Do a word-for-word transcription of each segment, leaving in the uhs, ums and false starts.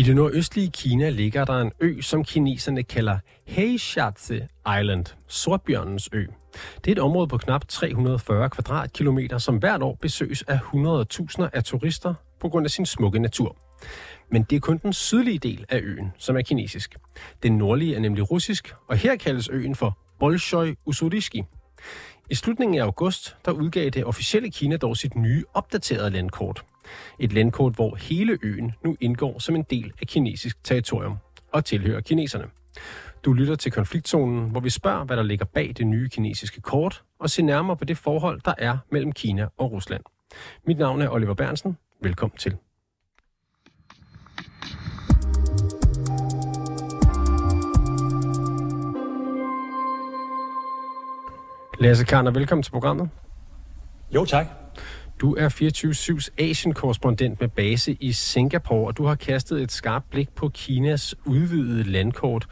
I det nordøstlige Kina ligger der en ø, som kineserne kalder Heixiazi Island, Sortbjørnens ø. Det er et område på knap tre hundrede og fyrre kvadratkilometer, som hvert år besøges af hundrede tusinder af turister på grund af sin smukke natur. Men det er kun den sydlige del af øen, som er kinesisk. Den nordlige er nemlig russisk, og her kaldes øen for Bolshoy Ussuriysky. I slutningen af august, der udgav det officielle Kina dog sit nye opdaterede landkort. Et landkort, hvor hele øen nu indgår som en del af kinesisk territorium og tilhører kineserne. Du lytter til Konfliktzonen, hvor vi spørger, hvad der ligger bag det nye kinesiske kort, og ser nærmere på det forhold, der er mellem Kina og Rusland. Mit navn er Oliver Bærentsen. Velkommen til. Lasse Karner, velkommen til programmet. Jo, tak. Du er fireogtyve syvs Asien-korrespondent med base i Singapore, og du har kastet et skarpt blik på Kinas udvidede landkort.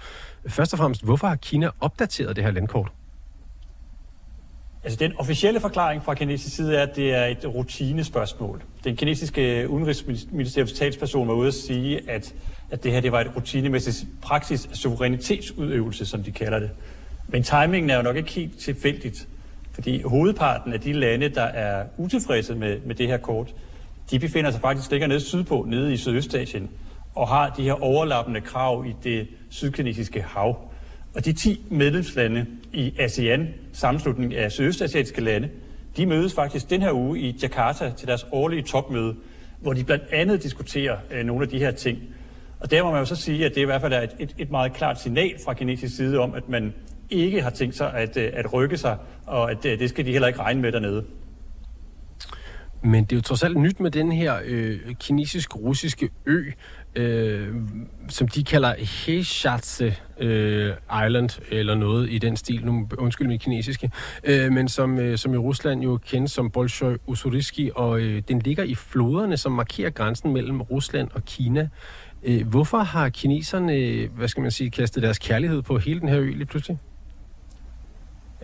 Først og fremmest, hvorfor har Kina opdateret det her landkort? Altså, den officielle forklaring fra kinesisk side er, at det er et rutinespørgsmål. Den kinesiske udenrigsministeriets talsperson var ude at sige, at, at det her det var et rutinemæssigt praksis suverænitetsudøvelse, som de kalder det. Men timingen er jo nok ikke helt tilfældigt, fordi hovedparten af de lande, der er utilfredse med, med det her kort, de befinder sig faktisk længere nede sydpå, nede i Sydøstasien, og har de her overlappende krav i det sydkinesiske hav. Og de ti medlemslande i ASEAN, sammenslutning af sydøstasiatiske lande, de mødes faktisk den her uge i Jakarta til deres årlige topmøde, hvor de blandt andet diskuterer øh, nogle af de her ting. Og der må man jo så sige, at det i hvert fald er et, et, et meget klart signal fra kinesisk side om, at man ikke har tænkt sig at, at rykke sig, og at det skal de heller ikke regne med dernede. Men det er jo trods alt nyt med den her øh, kinesisk-russiske ø, øh, som de kalder Heixiazi øh, Island, eller noget i den stil, nu, undskyld mit kinesiske, øh, men som, øh, som i Rusland jo kendes som Bolshoy Ussuriysky, og øh, den ligger i floderne, som markerer grænsen mellem Rusland og Kina. Øh, hvorfor har kineserne, hvad skal man sige, kastet deres kærlighed på hele den her ø lige pludselig?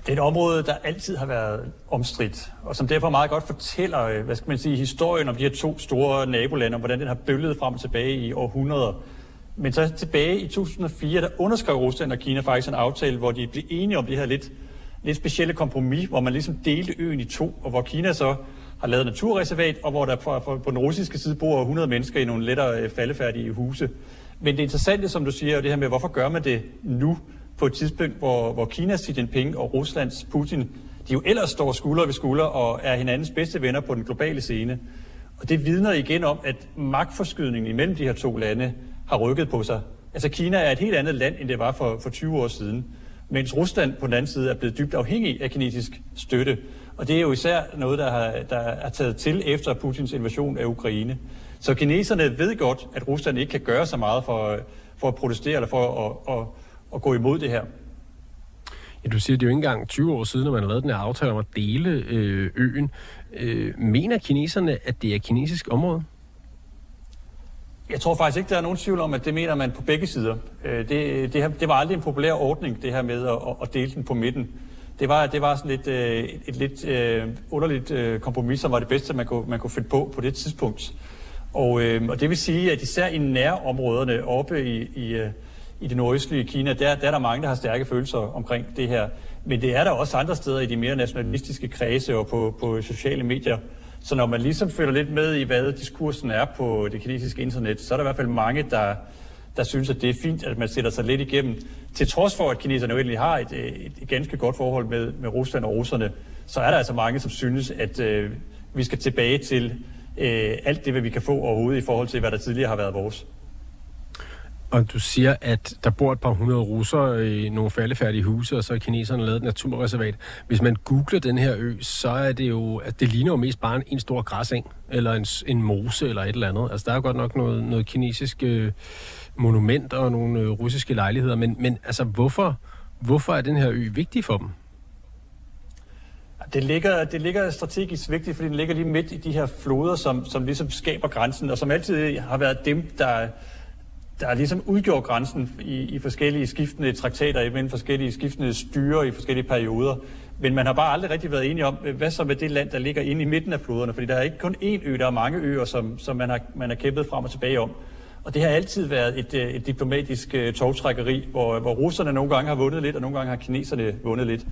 Det er et område, der altid har været omstridt, og som derfor meget godt fortæller, hvad skal man sige, historien om de her to store nabolande, og hvordan den har bølget frem og tilbage i århundreder. Men så tilbage i to tusind og fire, der underskrev Rusland og Kina faktisk en aftale, hvor de blev enige om det her lidt, lidt specielle kompromis, hvor man ligesom delte øen i to, og hvor Kina så har lavet naturreservat, og hvor der på, på den russiske side bor hundrede mennesker i nogle lettere faldefærdige huse. Men det interessante, som du siger, er det her med, hvorfor gør man det nu? På et tidspunkt, hvor, hvor Kinas Xi Jinping og Ruslands Putin, de jo ellers står skulder ved skulder og er hinandens bedste venner på den globale scene. Og det vidner igen om, at magtforskydningen imellem de her to lande har rykket på sig. Altså Kina er et helt andet land, end det var for, for tyve år siden, mens Rusland på den anden side er blevet dybt afhængig af kinesisk støtte. Og det er jo især noget, der har, der er taget til efter Putins invasion af Ukraine. Så kineserne ved godt, at Rusland ikke kan gøre så meget for, for at protestere eller for at... at og gå imod det her. Ja, du siger, det er jo ikke engang tyve år siden, at man har lavet den her aftale om at dele øh, øen. Øh, mener kineserne, at det er kinesisk område? Jeg tror faktisk ikke, der er nogen tvivl om, at det mener man på begge sider. Øh, det, det, her, det var aldrig en populær ordning, det her med at, at dele den på midten. Det var, det var sådan lidt, øh, et, et lidt øh, underligt øh, kompromis, som var det bedste, man kunne, man kunne finde på på det tidspunkt. Og, øh, og det vil sige, at især i nærområderne oppe i... i øh, I det nordøstlige Kina, der, der er der mange, der har stærke følelser omkring det her. Men det er der også andre steder i de mere nationalistiske kredse og på, på sociale medier. Så når man ligesom følger lidt med i, hvad diskursen er på det kinesiske internet, så er der i hvert fald mange, der, der synes, at det er fint, at man sætter sig lidt igennem. Til trods for, at kineserne jo egentlig har et, et, et ganske godt forhold med, med Rusland og russerne, så er der altså mange, som synes, at øh, vi skal tilbage til øh, alt det, hvad vi kan få overhovedet i forhold til, hvad der tidligere har været vores. Og du siger, at der bor et par hundrede russere i nogle faldefærdige huse, og så er kineserne lavet et naturreservat. Hvis man googler den her ø, så er det jo, at det ligner jo mest bare en, en stor græseng, eller en, en mose, eller et eller andet. Altså, der er jo godt nok noget, noget kinesisk øh, monument og nogle øh, russiske lejligheder, men, men altså, hvorfor, hvorfor er den her ø vigtig for dem? Det ligger, det ligger strategisk vigtigt, fordi den ligger lige midt i de her floder, som, som ligesom skaber grænsen, og som altid har været dem, der... der ligesom udgjorde grænsen i, i forskellige skiftende traktater, imellem forskellige skiftende styre i forskellige perioder. Men man har bare aldrig rigtig været enige om, hvad så med det land, der ligger inde i midten af floderne. Fordi der er ikke kun én ø, der er mange øer, som, som man, har, man har kæmpet frem og tilbage om. Og det har altid været et, et diplomatisk tovtrækkeri, hvor, hvor russerne nogle gange har vundet lidt, og nogle gange har kineserne vundet lidt.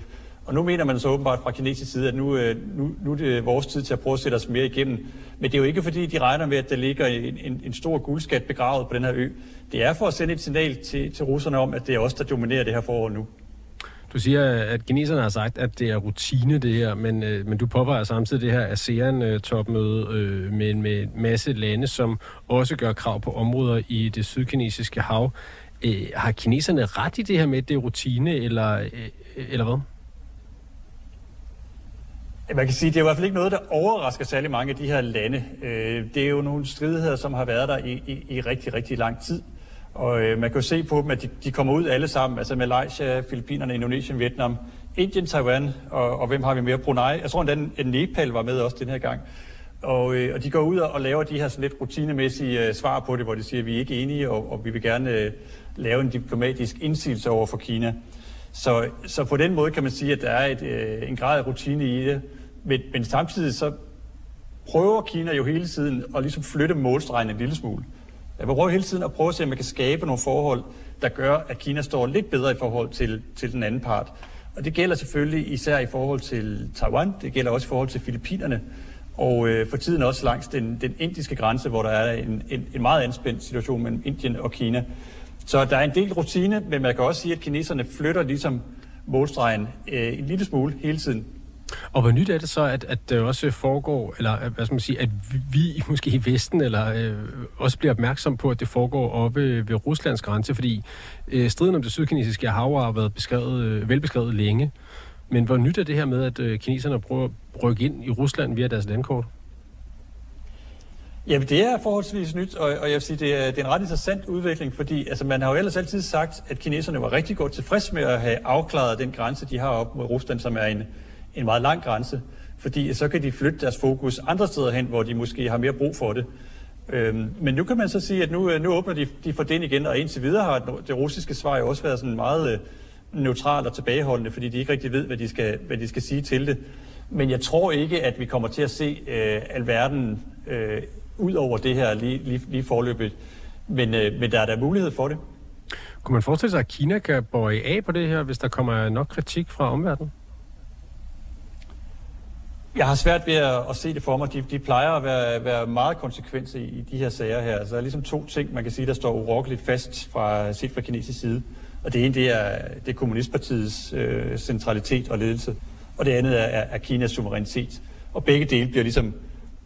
Og nu mener man så åbenbart fra kinesisk side, at nu, nu, nu er det vores tid til at prøve at sætte os mere igennem. Men det er jo ikke fordi, de regner med, at der ligger en, en, en stor guldskat begravet på den her ø. Det er for at sende et signal til, til russerne om, at det er os, der dominerer det her forår nu. Du siger, at kineserne har sagt, at det er rutine det her, men, men du påpeger samtidig det her ASEAN-topmøde øh, med, med en masse lande, som også gør krav på områder i det sydkinesiske hav. Øh, har kineserne ret i det her med, at det er rutine, eller, øh, eller hvad? Man kan sige, at det er i hvert fald ikke noget, der overrasker særlig mange af de her lande. Det er jo nogle stridigheder, som har været der i, i, i rigtig, rigtig lang tid. Og øh, man kan jo se på dem, at de, de kommer ud alle sammen, altså Malaysia, Filippinerne, Indonesien, Vietnam, Indien, Taiwan, og, og hvem har vi mere? Brunei. Jeg tror endda, at Nepal var med også den her gang. Og, øh, og de går ud og laver de her sådan lidt rutinemæssige øh, svar på det, hvor de siger, at vi er ikke enige, og, og vi vil gerne øh, lave en diplomatisk indsigelse over for Kina. Så, så på den måde kan man sige, at der er et, øh, en grad af rutine i det, men, men samtidig så prøver Kina jo hele tiden at ligesom flytte målstregen en lille smule. Jeg prøver hele tiden at prøve at se, om man kan skabe nogle forhold, der gør, at Kina står lidt bedre i forhold til, til den anden part. Og det gælder selvfølgelig især i forhold til Taiwan, det gælder også i forhold til Filippinerne, og øh, for tiden også langs den, den indiske grænse, hvor der er en, en, en meget anspændt situation mellem Indien og Kina. Så der er en del rutine, men man kan også sige, at kineserne flytter ligesom målstregen øh, en lille smule hele tiden. Og hvor nyt er det så, at, at det også foregår, eller hvad skal man sige, at vi måske i Vesten, eller øh, også bliver opmærksom på, at det foregår oppe ved Ruslands grænse, fordi øh, striden om det sydkinesiske hav har været beskrevet, øh, velbeskrevet længe. Men hvor nyt er det her med, at øh, kineserne prøver at rykke ind i Rusland via deres landkort? Jamen det er forholdsvis nyt, og, og jeg vil sige, det er, det er en ret interessant udvikling, fordi altså, man har jo ellers altid sagt, at kineserne var rigtig godt tilfreds med at have afklaret den grænse, de har op mod Rusland, som er en en meget lang grænse, fordi så kan de flytte deres fokus andre steder hen, hvor de måske har mere brug for det. Øhm, men nu kan man så sige, at nu, nu åbner de, de for den igen, og indtil videre har det russiske svar jo også været sådan meget neutralt og tilbageholdende, fordi de ikke rigtig ved, hvad de skal, hvad de skal sige til det. Men jeg tror ikke, at vi kommer til at se øh, alverden øh, ud over det her lige, lige, lige forløbet, men, øh, men der er der mulighed for det. Kunne man forestille sig, at Kina kan bøje af på det her, hvis der kommer nok kritik fra omverdenen? Jeg har svært ved at, at se det for mig. De, de plejer at være, være meget konsekvens i, i de her sager her. Så der er ligesom to ting, man kan sige, der står urokkeligt fast fra, set fra kinesisk side. Og det ene, det er, det er kommunistpartiets øh, centralitet og ledelse. Og det andet er, er, er Kinas suverænitet. Og begge dele bliver ligesom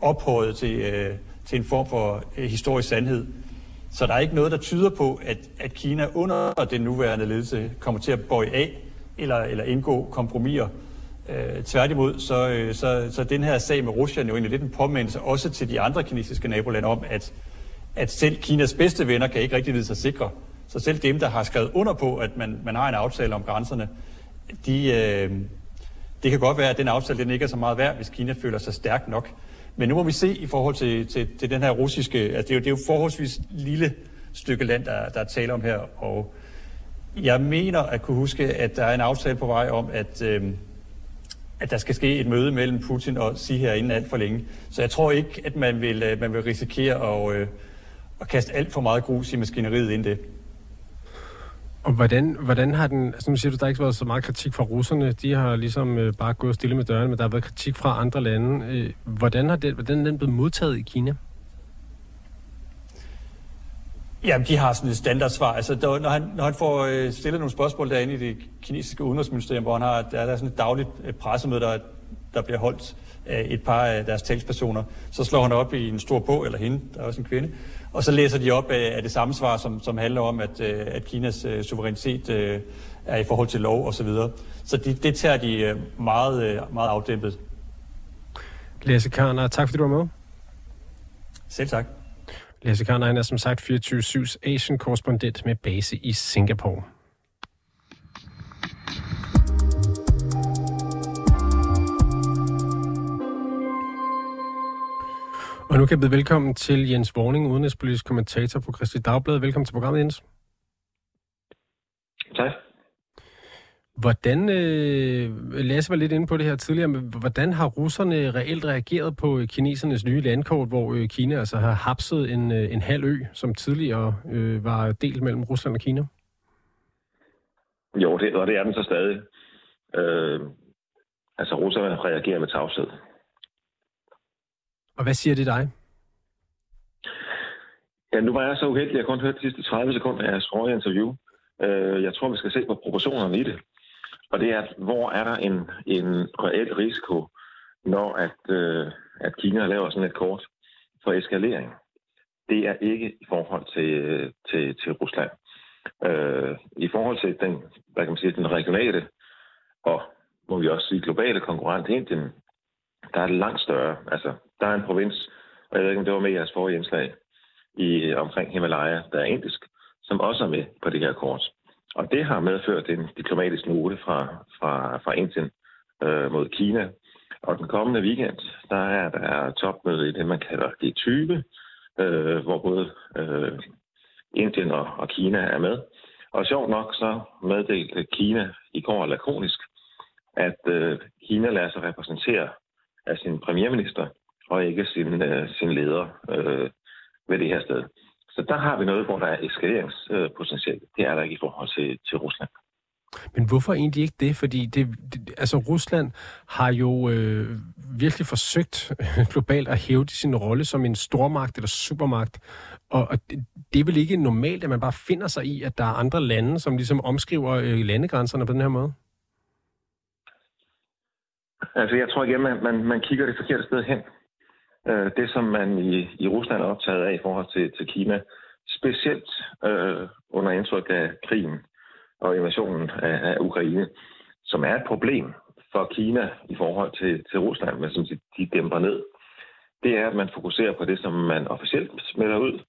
ophøjet til, øh, til en form for øh, historisk sandhed. Så der er ikke noget, der tyder på, at, at Kina under den nuværende ledelse kommer til at bøje af eller, eller indgå kompromiser. Øh, tværtimod, så, øh, så, så den her sag med Rusland jo egentlig lidt en påmindelse også til de andre kinesiske nabolande om, at, at selv Kinas bedste venner kan ikke rigtig vide sig sikre. Så selv dem, der har skrevet under på, at man, man har en aftale om grænserne, de, øh, det kan godt være, at den aftale den ikke er så meget værd, hvis Kina føler sig stærk nok. Men nu må vi se i forhold til, til, til den her russiske, altså det er jo, det er jo forholdsvis lille stykke land, der, der er tale om her. Og jeg mener at kunne huske, at der er en aftale på vej om, at øh, at der skal ske et møde mellem Putin og Sihar inden alt for længe. Så jeg tror ikke, at man vil, man vil risikere at, øh, at kaste alt for meget grus i maskineriet inden det. Og hvordan, hvordan har den... Altså nu siger du, der har ikke været så meget kritik fra russerne. De har ligesom øh, bare gået stille med døren, men der har været kritik fra andre lande. Øh, hvordan har den, hvordan er den blevet modtaget i Kina? Jamen, de har sådan et standardsvar. Altså, der, når, han, når han får øh, stillet nogle spørgsmål derinde i det kinesiske udenrigsministerium, hvor han har, der er der sådan et dagligt øh, pressemøde, der, der bliver holdt af øh, et par af deres talspersoner, så slår han op i en stor bog, eller hende, der er også en kvinde, og så læser de op af, af det samme svar, som, som handler om, at, øh, at Kinas øh, suverænitet øh, er i forhold til lov osv. Så videre. Så de, det tager de øh, meget, øh, meget afdæmpet. Lasse Karner, tak fordi du var med. Selv tak. Lasse Karner, han er som sagt fireogtyve syvs Asian-korrespondent med base i Singapore. Og nu kan jeg byde velkommen til Jens Worning, udenrigspolitisk kommentator på Kristeligt Dagblad. Velkommen til programmet, Jens. Tak. Hvordan, øh, Lasse var lidt inde på det her tidligere, men hvordan har russerne reelt reageret på kinesernes nye landkort, hvor øh, Kina altså har hapset en, øh, en halv ø, som tidligere øh, var delt mellem Rusland og Kina? Jo, det, og det er den så stadig. Øh, altså, russerne reagerer med tavshed. Og hvad siger det dig? Ja, nu var jeg så uheldig, at jeg kun hørte de sidste tredive sekunder af jeres forrige interview. Øh, jeg tror, vi skal se på proportionerne i det. Og det er, at hvor er der en, en reel risiko, når at, øh, at Kina laver sådan et kort for eskalering. Det er ikke i forhold til, til, til Rusland. Øh, I forhold til den, hvad kan man sige, den regionale og må vi også sige globale konkurrent Indien, der er langt større. Altså, der er en provins, og jeg ved ikke, om det var med i jeres forrige indslag, i, omkring Himalaya, der er indisk, som også er med på det her kort. Og det har medført en diplomatisk note fra, fra, fra Indien øh, mod Kina. Og den kommende weekend, der er der topmøde i det, man kalder G tyve, øh, hvor både øh, Indien og, og Kina er med. Og sjovt nok så meddelte Kina i går lakonisk, at øh, Kina lader sig repræsentere af sin premierminister og ikke sin, øh, sin leder øh, ved det her sted. Så der har vi noget, hvor der er eskaleringspotentiale. Det er der ikke i forhold til, til Rusland. Men hvorfor egentlig ikke det? Fordi det, det, altså Rusland har jo øh, virkelig forsøgt globalt at hævde sin rolle som en stormagt eller supermagt. Og, og det, det er vel ikke normalt, at man bare finder sig i, at der er andre lande, som ligesom omskriver øh, landegrænserne på den her måde? Altså jeg tror igen, man, man, man kigger det forkerte sted hen. Det, som man i, i Rusland er optaget af i forhold til, til Kina, specielt øh, under indtryk af krigen og invasionen af, af Ukraine, som er et problem for Kina i forhold til, til Rusland, men som de, de dæmper ned, det er, at man fokuserer på det, som man officielt melder ud,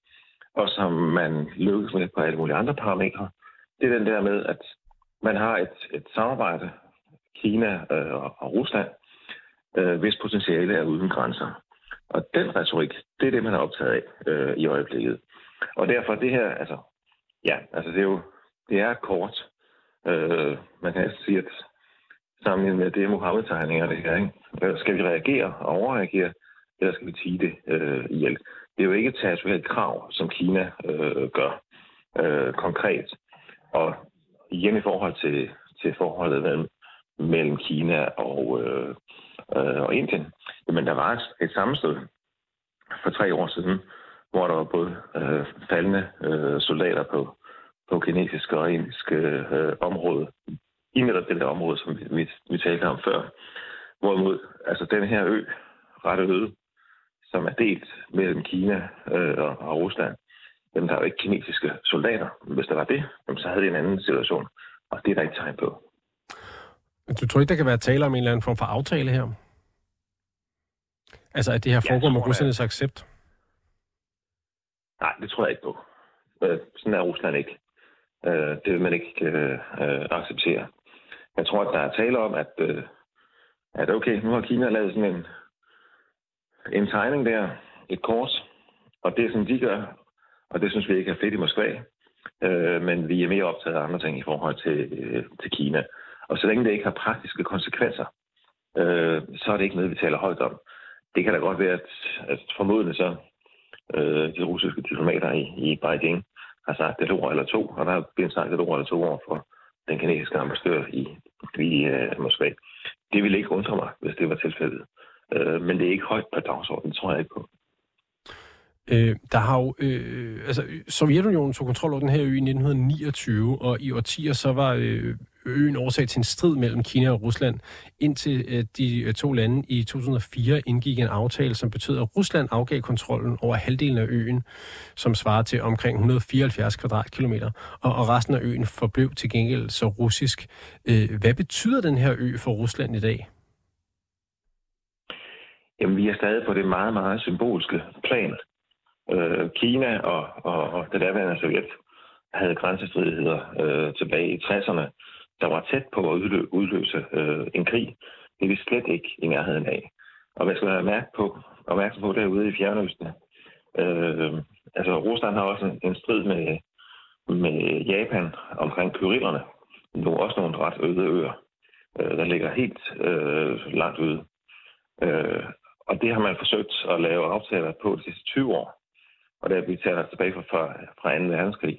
og som man lykkes med på alle mulige andre parametre. Det er den der med, at man har et, et samarbejde, Kina øh, og Rusland, øh, hvis potentiale er uden grænser. Og den retorik, det er det, man er optaget af øh, i øjeblikket. Og derfor det her, altså, ja, altså det er jo, det er kort. Øh, man kan altså sige, at sammenlignet med det Mohammed-tegninger, det her, ikke? Skal vi reagere og overreagere, eller skal vi tie det øh, ihjel? Det er jo ikke et territorialt krav, som Kina øh, gør øh, konkret. Og igen i forhold til, til forholdet mellem, mellem Kina og, øh, øh, og Indien. Jamen, der var et, et sammenstød for tre år siden, hvor der var både øh, faldende øh, soldater på, på kinesisk og indisk øh, område, i netop det der område, som vi, vi, vi talte om før. Hvorimod, altså den her ø, ret øde, som er delt mellem Kina øh, og, og Rusland, jamen der er jo ikke kinesiske soldater. Hvis der var det, jamen, så havde det en anden situation, og det er der ikke tegn på. Du tror ikke, der kan være tale om en eller anden form for aftale her? Altså, at det her foregår med russernes accept? Nej, det tror jeg ikke på. Sådan er Rusland ikke. Det vil man ikke acceptere. Jeg tror, at der er tale om, at, at okay, nu har Kina lavet sådan en, en tegning der, et kors, og det, som de gør, og det synes vi ikke er fedt i Moskva, men vi er mere optaget af andre ting i forhold til, til Kina. Og så længe det ikke har praktiske konsekvenser, så er det ikke noget, vi taler højt om. Det kan da godt være, at, at formodentlig så øh, de russiske diplomater i, i Beijing har sagt et ord eller to, og der er blevet sagt et ord eller to over for den kinesiske ambassadør i, i øh, Moskva. Det ville ikke undre mig, hvis det var tilfældet. Øh, men det er ikke højt på dagsordenen, tror jeg ikke på. Øh, der har jo, øh, altså, Sovjetunionen tog kontrol over den her ø i nitten niogtyve, og i årtier så var øh, øen årsag til en strid mellem Kina og Rusland, indtil øh, de to lande i to tusind og fire indgik en aftale, som betød, at Rusland afgav kontrollen over halvdelen af øen, som svarer til omkring et hundrede og fireoghalvfjerds kvadratkilometer, og, og resten af øen forblev til gengæld så russisk. Øh, hvad betyder den her ø for Rusland i dag? Jamen, vi er stadig på det meget, meget symbolske plan. Kina og, og, og det daværende Sovjet havde grænsestridigheder øh, tilbage i tresserne, der var tæt på at udlø- udløse øh, en krig. Det er vi slet ikke i nærheden af. Og hvad skal man være opmærksom på derude i Fjernøsten? Øh, altså Rusland har også en, en strid med, med Japan omkring Kurilerne, nu også nogle ret øde øer, øh, der ligger helt øh, langt ude. Øh, og det har man forsøgt at lave aftaler på de sidste tyve år. Og der er vi tager tilbage fra, fra anden verdenskrig.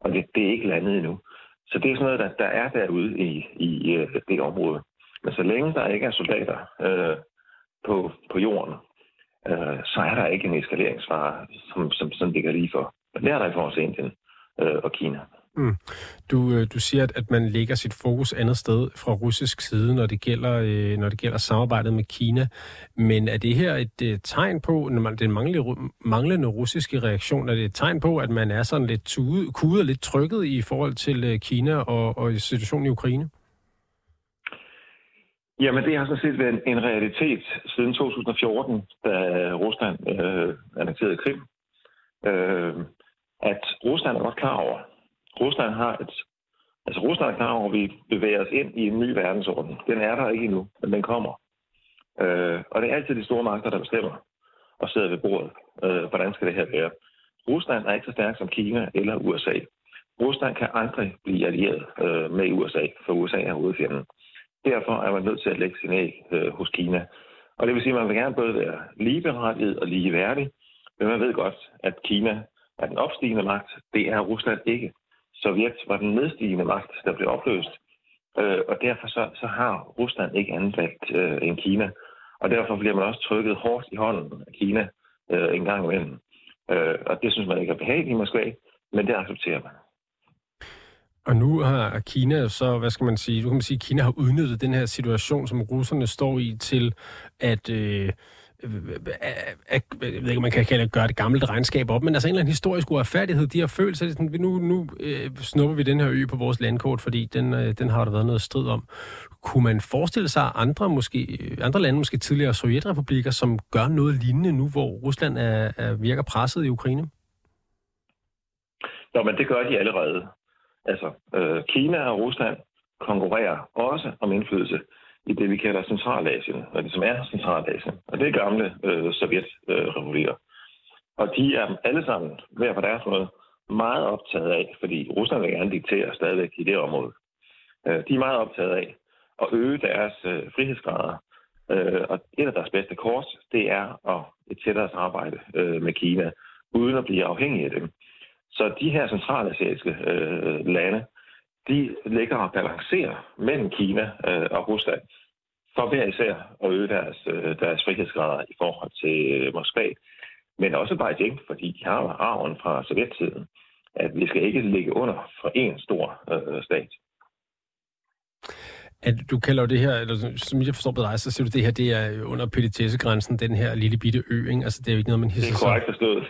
Og det, det er ikke landet endnu. Så det er sådan noget, der, der er derude i, i øh, det område. Men så længe der ikke er soldater øh, på, på jorden, øh, så er der ikke en eskaleringsfare, som, som, som ligger lige for. Og det er der i forhold til Indien øh, og Kina. Mm. Du, du siger, at man lægger sit fokus andet sted fra russisk side, når det gælder, når det gælder samarbejdet med Kina. Men er det her et tegn på, når man, den manglende, manglende russiske reaktion, er det et tegn på, at man er sådan lidt tude, kude og lidt trykket i forhold til Kina og, og situationen i Ukraine? Jamen, det har sådan set været en realitet siden to tusind og fjorten, da Rusland øh, annekterede Krim. Øh, at Rusland er godt klar over, Rusland har et, altså Rusland er klar over, at vi bevæger os ind i en ny verdensorden. Den er der ikke endnu, men den kommer. Øh, og det er altid de store magter, der bestemmer og sidder ved bordet. Øh, hvordan skal det her være? Rusland er ikke så stærk som Kina eller U S A. Rusland kan aldrig blive allieret øh, med U S A, for U S A er hovedfjenden. Derfor er man nødt til at lægge sin æg øh, hos Kina. Og det vil sige, at man vil gerne både være ligeberettiget og ligeværdig, men man ved godt, at Kina er den opstigende magt. Det er Rusland ikke. Sovjet var den nedstigende magt, der blev opløst, øh, og derfor så, så har Rusland ikke andet valgt øh, end Kina. Og derfor bliver man også trykket hårdt i hånden af Kina øh, en gang imellem. Øh, og det synes man ikke er behageligt i Moskva, men det accepterer man. Og nu har Kina så, hvad skal man sige, du kan sige, Kina har udnyttet den her situation, som russerne står i, til at... Øh, Jeg ved ikke, man kan gøre det gamle regnskab op, men altså en eller anden historisk uretfærdighed, de har følt sig, sådan, nu, nu øh, snupper vi den her ø på vores landkort, fordi den, øh, den har der været noget strid om. Kunne man forestille sig andre, måske, andre lande, måske tidligere sovjetrepublikker, som gør noget lignende nu, hvor Rusland er, er, virker presset i Ukraine? Nå, men det gør de allerede. Altså, øh, Kina og Rusland konkurrerer også om indflydelse i det, vi kalder Centralasien, og det som er Centralasien. Og det er gamle øh, sovjetrepublikker. Øh, og de er alle sammen, hver på deres måde, meget optaget af, fordi Rusland vil gerne diktere stadigvæk i det område. Øh, de er meget optaget af at øge deres øh, frihedsgrader. Øh, og et af deres bedste kort, det er at et tættere samarbejde øh, med Kina, uden at blive afhængige af dem. Så de her centralasiatiske øh, lande, de ligger og balancerer mellem Kina øh, og Rusland, for hver især at øge deres, øh, deres frihedsgrader i forhold til øh, Moskva, men også Beijing, fordi de har arven fra sovjettiden, at vi skal ikke ligge under for én stor øh, stat. At du kalder det her, eller som jeg forstår på dig, så siger du, det her det er under petitessegrænsen, den her lille bitte ø, ikke? Altså det er jo ikke noget, man hisser. Det er korrekt forstået.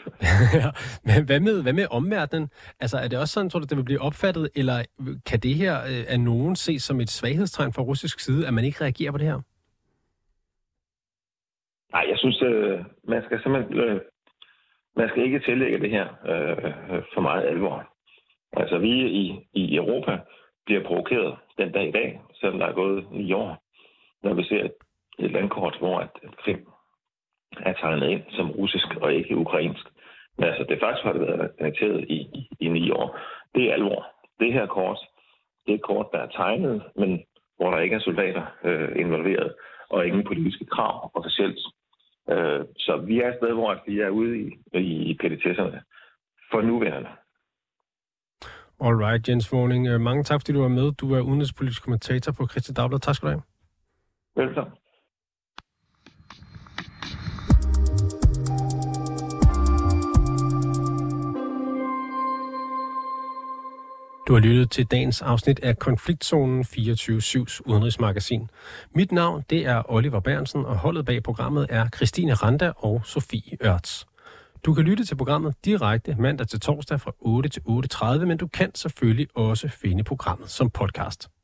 Ja. Men hvad med, hvad med omverdenen? Altså er det også sådan, tror du, det vil blive opfattet, eller kan det her af nogen ses som et svaghedstegn fra russisk side, at man ikke reagerer på det her? Nej, jeg synes, øh, man skal simpelthen, øh, man skal ikke tillægge det her øh, for meget alvor. Altså vi i, i Europa bliver provokeret den dag i dag, selvom der er gået ni år, når vi ser et landkort, hvor at Krim er tegnet ind som russisk og ikke ukrainsk. Men altså, det faktisk har det været annekteret i, i, i ni år. Det er alvor. Det her kort, det er et kort, der er tegnet, men hvor der ikke er soldater øh, involveret, og ingen politiske krav officielt. Øh, så vi er et sted, hvor vi er ude i, i, i petitesserne for nuværende. Alright, Jens Worning. Mange tak, fordi du var med. Du er udenrigspolitisk kommentator på Kristeligt Dagblad. Tak skal du have. Velkommen. Du har lyttet til dagens afsnit af Konfliktzonen fireogtyve syvs udenrigsmagasin. Mit navn, det er Oliver Bærentsen, og holdet bag programmet er Christine Randa og Sofie Ørts. Du kan lytte til programmet direkte mandag til torsdag fra otte til otte tredive, men du kan selvfølgelig også finde programmet som podcast.